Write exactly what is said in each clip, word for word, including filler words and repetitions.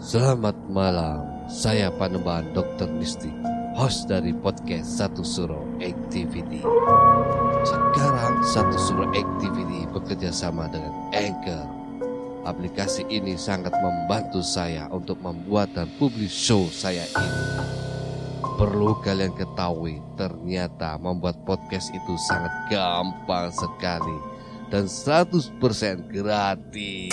Selamat malam, saya Panembaan dokter Misti, host dari podcast Satu Suruh Activity. Sekarang Satu Suruh Activity bekerja sama dengan Anchor. Aplikasi ini sangat membantu saya untuk membuat dan publish show saya ini. Perlu kalian ketahui, ternyata membuat podcast itu sangat gampang sekali dan seratus persen gratis.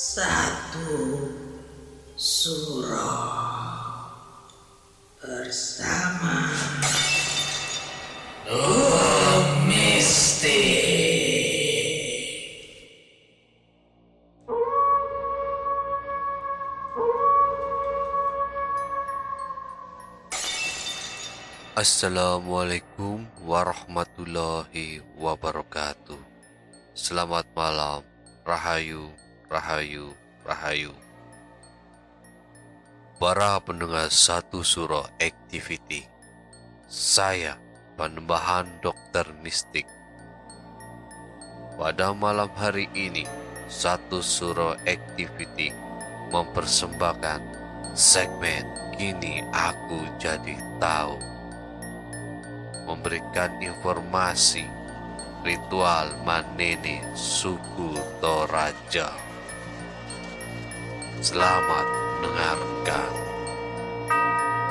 Satu Surah bersama Oh Misti. Assalamualaikum warahmatullahi wabarakatuh. Selamat malam. Rahayu, rahayu, rahayu. Para pendengar Satu Suruh Activity, saya Panembaan dokter Mistik. Pada malam hari ini, Satu Suruh Activity mempersembahkan segmen Kini Aku Jadi Tahu, memberikan informasi ritual manene suku Toraja. Selamat mendengarkan.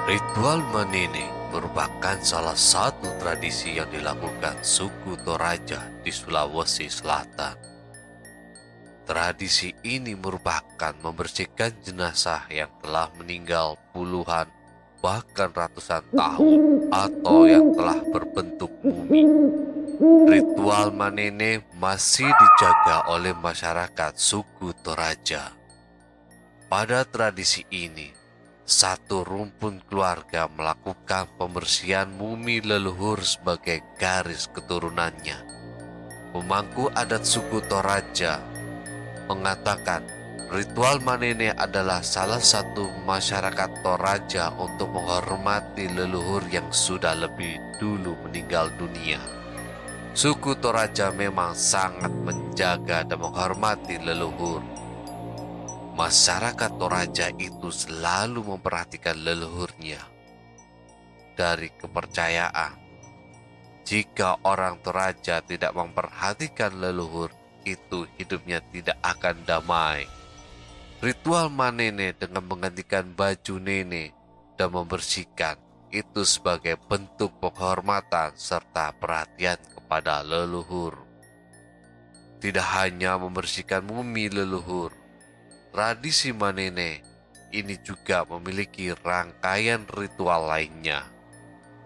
Ritual manene merupakan salah satu tradisi yang dilakukan suku Toraja di Sulawesi Selatan. Tradisi ini merupakan membersihkan jenazah yang telah meninggal puluhan bahkan ratusan tahun atau yang telah berbentuk bumi. Ritual manene masih dijaga oleh masyarakat suku Toraja. Pada tradisi ini, satu rumpun keluarga melakukan pembersihan mumi leluhur sebagai garis keturunannya. Pemangku adat suku Toraja mengatakan ritual manene adalah salah satu masyarakat Toraja untuk menghormati leluhur yang sudah lebih dulu meninggal dunia. Suku Toraja memang sangat menjaga dan menghormati leluhur. Masyarakat Toraja itu selalu memperhatikan leluhurnya. Dari kepercayaan, jika orang Toraja tidak memperhatikan leluhur, itu hidupnya tidak akan damai. Ritual manene dengan menggantikan baju nenek dan membersihkan itu sebagai bentuk penghormatan serta perhatian pada leluhur. Tidak hanya membersihkan mumi leluhur, tradisi manene ini juga memiliki rangkaian ritual lainnya.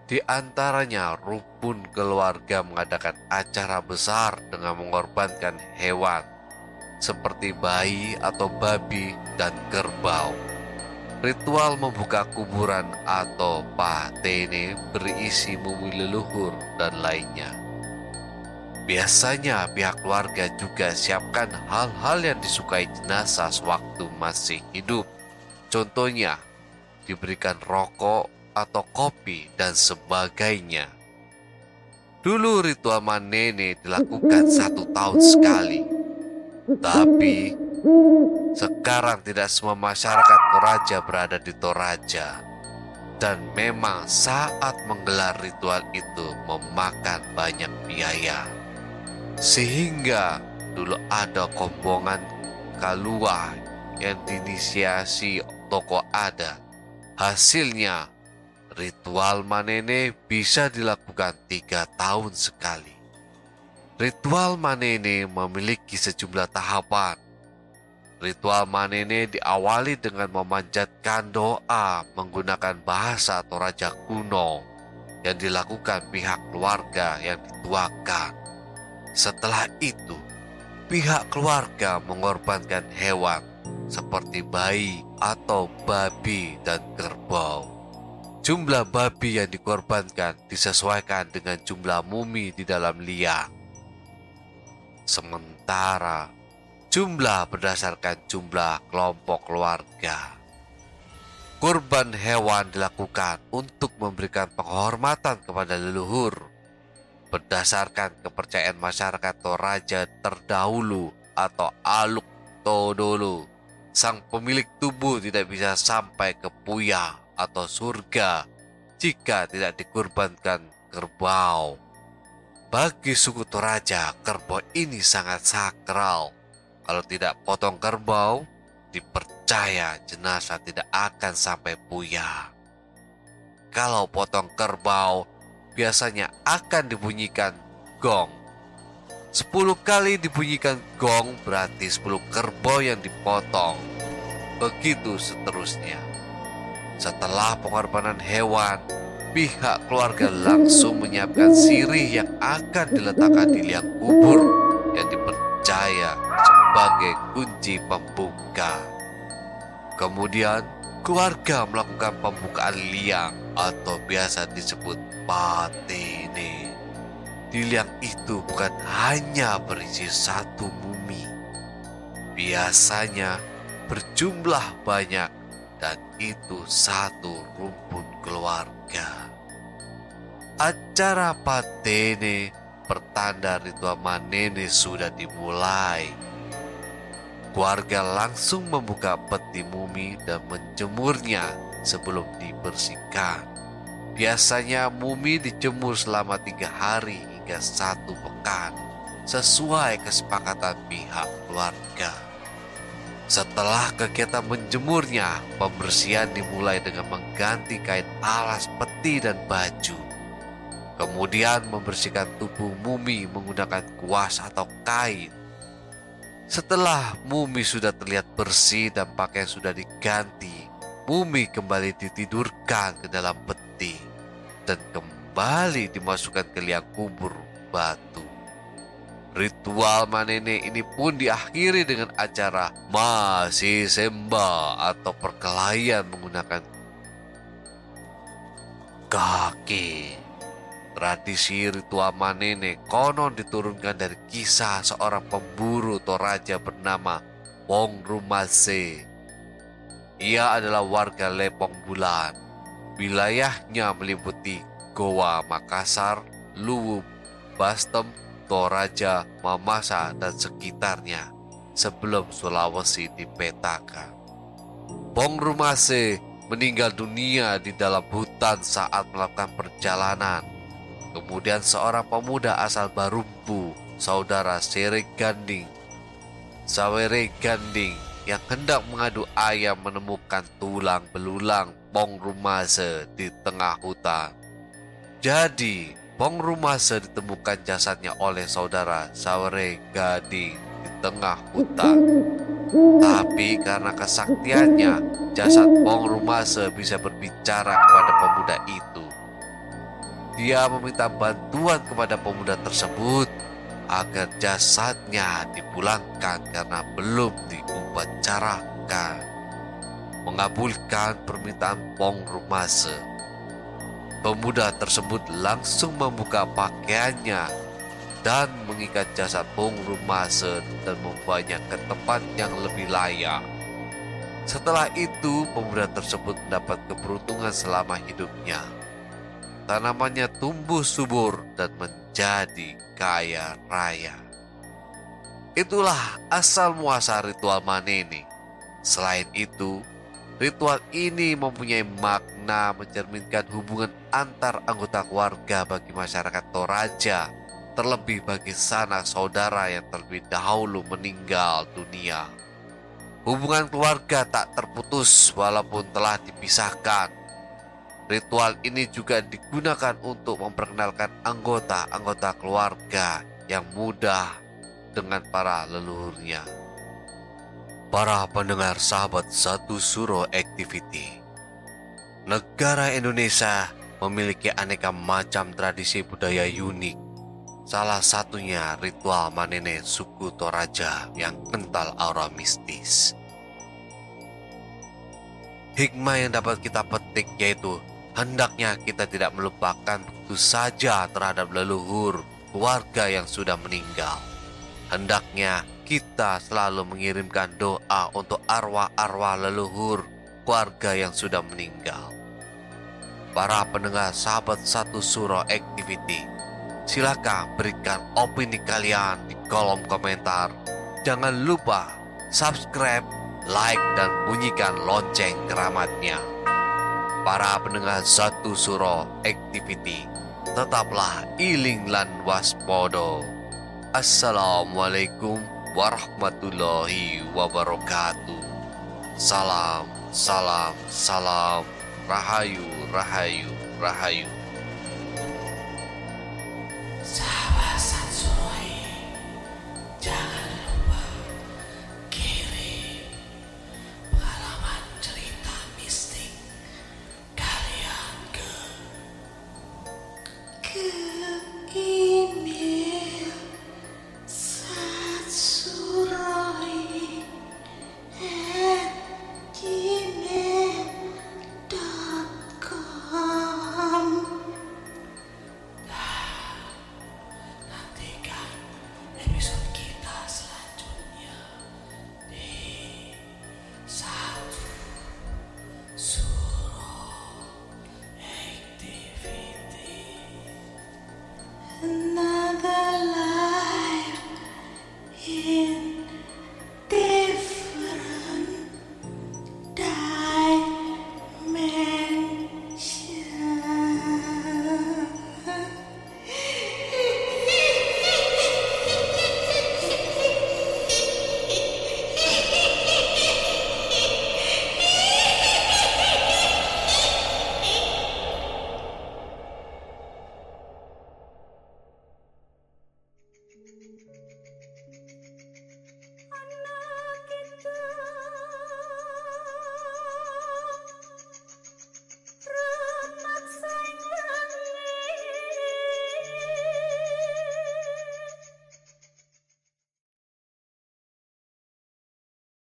Di antaranya, rukun keluarga mengadakan acara besar dengan mengorbankan hewan seperti bayi atau babi dan kerbau. Ritual membuka kuburan atau patene berisi mumi leluhur dan lainnya. Biasanya pihak keluarga juga siapkan hal-hal yang disukai jenazah sewaktu masih hidup. Contohnya, diberikan rokok atau kopi dan sebagainya. Dulu ritual manene dilakukan satu tahun sekali. Tapi sekarang tidak semua masyarakat Toraja berada di Toraja. Dan memang saat menggelar ritual itu memakan banyak biaya. Sehingga dulu ada kombongan kalua yang diinisiasi tokoh adat. Hasilnya Ritual manene bisa dilakukan tiga tahun sekali. Ritual manene memiliki sejumlah tahapan. Ritual manene diawali dengan memanjatkan doa menggunakan bahasa Toraja kuno yang dilakukan pihak keluarga yang dituakan. Setelah itu, pihak keluarga mengorbankan hewan seperti bayi atau babi dan kerbau. Jumlah babi yang dikorbankan disesuaikan dengan jumlah mumi di dalam liang. Sementara jumlah berdasarkan jumlah kelompok keluarga. Kurban hewan dilakukan untuk memberikan penghormatan kepada leluhur berdasarkan kepercayaan masyarakat Toraja terdahulu atau aluk todolu. Sang pemilik tubuh tidak bisa sampai ke puya atau surga jika tidak dikurbankan kerbau. Bagi suku Toraja, kerbau ini sangat sakral. Kalau tidak potong kerbau, dipercaya jenazah tidak akan sampai puya. Kalau potong kerbau, biasanya akan dibunyikan gong. Sepuluh kali dibunyikan gong berarti sepuluh kerbau yang dipotong. Begitu seterusnya. Setelah pengorbanan hewan, pihak keluarga langsung menyiapkan sirih yang akan diletakkan di liang kubur yang dipercaya sebagai kunci pembuka. Kemudian, keluarga melakukan pembukaan liang atau biasa disebut patini. Di liang itu bukan hanya berisi satu mumi. Biasanya berjumlah banyak. Dan itu satu rumpun keluarga. Acara patene pertanda ritual manene sudah dimulai. Keluarga langsung membuka peti mumi dan menjemurnya sebelum dibersihkan. Biasanya mumi dijemur selama tiga hari hingga satu pekan sesuai kesepakatan pihak keluarga. Setelah kegiatan menjemurnya, pembersihan dimulai dengan mengganti kain alas peti dan baju. Kemudian membersihkan tubuh mumi menggunakan kuas atau kain. Setelah mumi sudah terlihat bersih dan pakaian sudah diganti, mumi kembali ditidurkan ke dalam peti dan kembali dimasukkan ke liang kubur batu. Ritual manene ini pun diakhiri dengan acara masih sembah atau perkelahian menggunakan kaki. Tradisi ritual manene konon diturunkan dari kisah seorang pemburu Toraja bernama Wongrumase. Ia adalah warga Lepong Bulan. Wilayahnya meliputi Gowa, Makassar, Luwu, Bastem, Toraja, Mamasa, dan sekitarnya sebelum Sulawesi dipetakan. Wongrumase meninggal dunia di dalam hutan saat melakukan perjalanan. Kemudian seorang pemuda asal Barumpu, saudara Sawerigading, Sawerigading yang hendak mengadu ayam menemukan tulang belulang Wongrumase di tengah hutan. Jadi Wongrumase ditemukan jasadnya oleh saudara Sawerigading di tengah hutan. Tapi karena kesaktiannya, jasad Wongrumase bisa berbicara kepada pemuda itu. Dia meminta bantuan kepada pemuda tersebut agar jasadnya dipulangkan karena belum diupacarakan. Mengabulkan permintaan Wongrumase, pemuda tersebut langsung membuka pakaiannya dan mengikat jasad Wongrumase dan membawanya ke tempat yang lebih layak. Setelah itu, pemuda tersebut mendapat keberuntungan selama hidupnya. Tanamannya tumbuh subur dan menjadi kaya raya. Itulah asal muasal ritual manene. Selain itu, ritual ini mempunyai makna mencerminkan hubungan antar anggota keluarga bagi masyarakat Toraja, terlebih bagi sanak saudara yang terlebih dahulu meninggal dunia. Hubungan keluarga tak terputus walaupun telah dipisahkan. Ritual ini juga digunakan untuk memperkenalkan anggota-anggota keluarga yang muda dengan para leluhurnya. Para pendengar sahabat Satu Suruh Activity, negara Indonesia memiliki aneka macam tradisi budaya unik. Salah satunya ritual manene suku Toraja yang kental aura mistis. Hikmah yang dapat kita petik yaitu hendaknya kita tidak melupakan begitu saja terhadap leluhur keluarga yang sudah meninggal. Hendaknya kita selalu mengirimkan doa untuk arwah-arwah leluhur keluarga yang sudah meninggal. Para pendengar sahabat Satu Suruh Activity, silakan berikan opini kalian di kolom komentar. Jangan lupa subscribe, like, dan bunyikan lonceng keramatnya. Para pendengar Satu Suruh Activity, tetaplah iling lan waspodo. Assalamualaikum warahmatullahi wabarakatuh. Salam, salam, salam. Rahayu, rahayu, rahayu. Sahabat Sansoi, jangan lupa kirim pengalaman cerita mistik kalian ke... ke...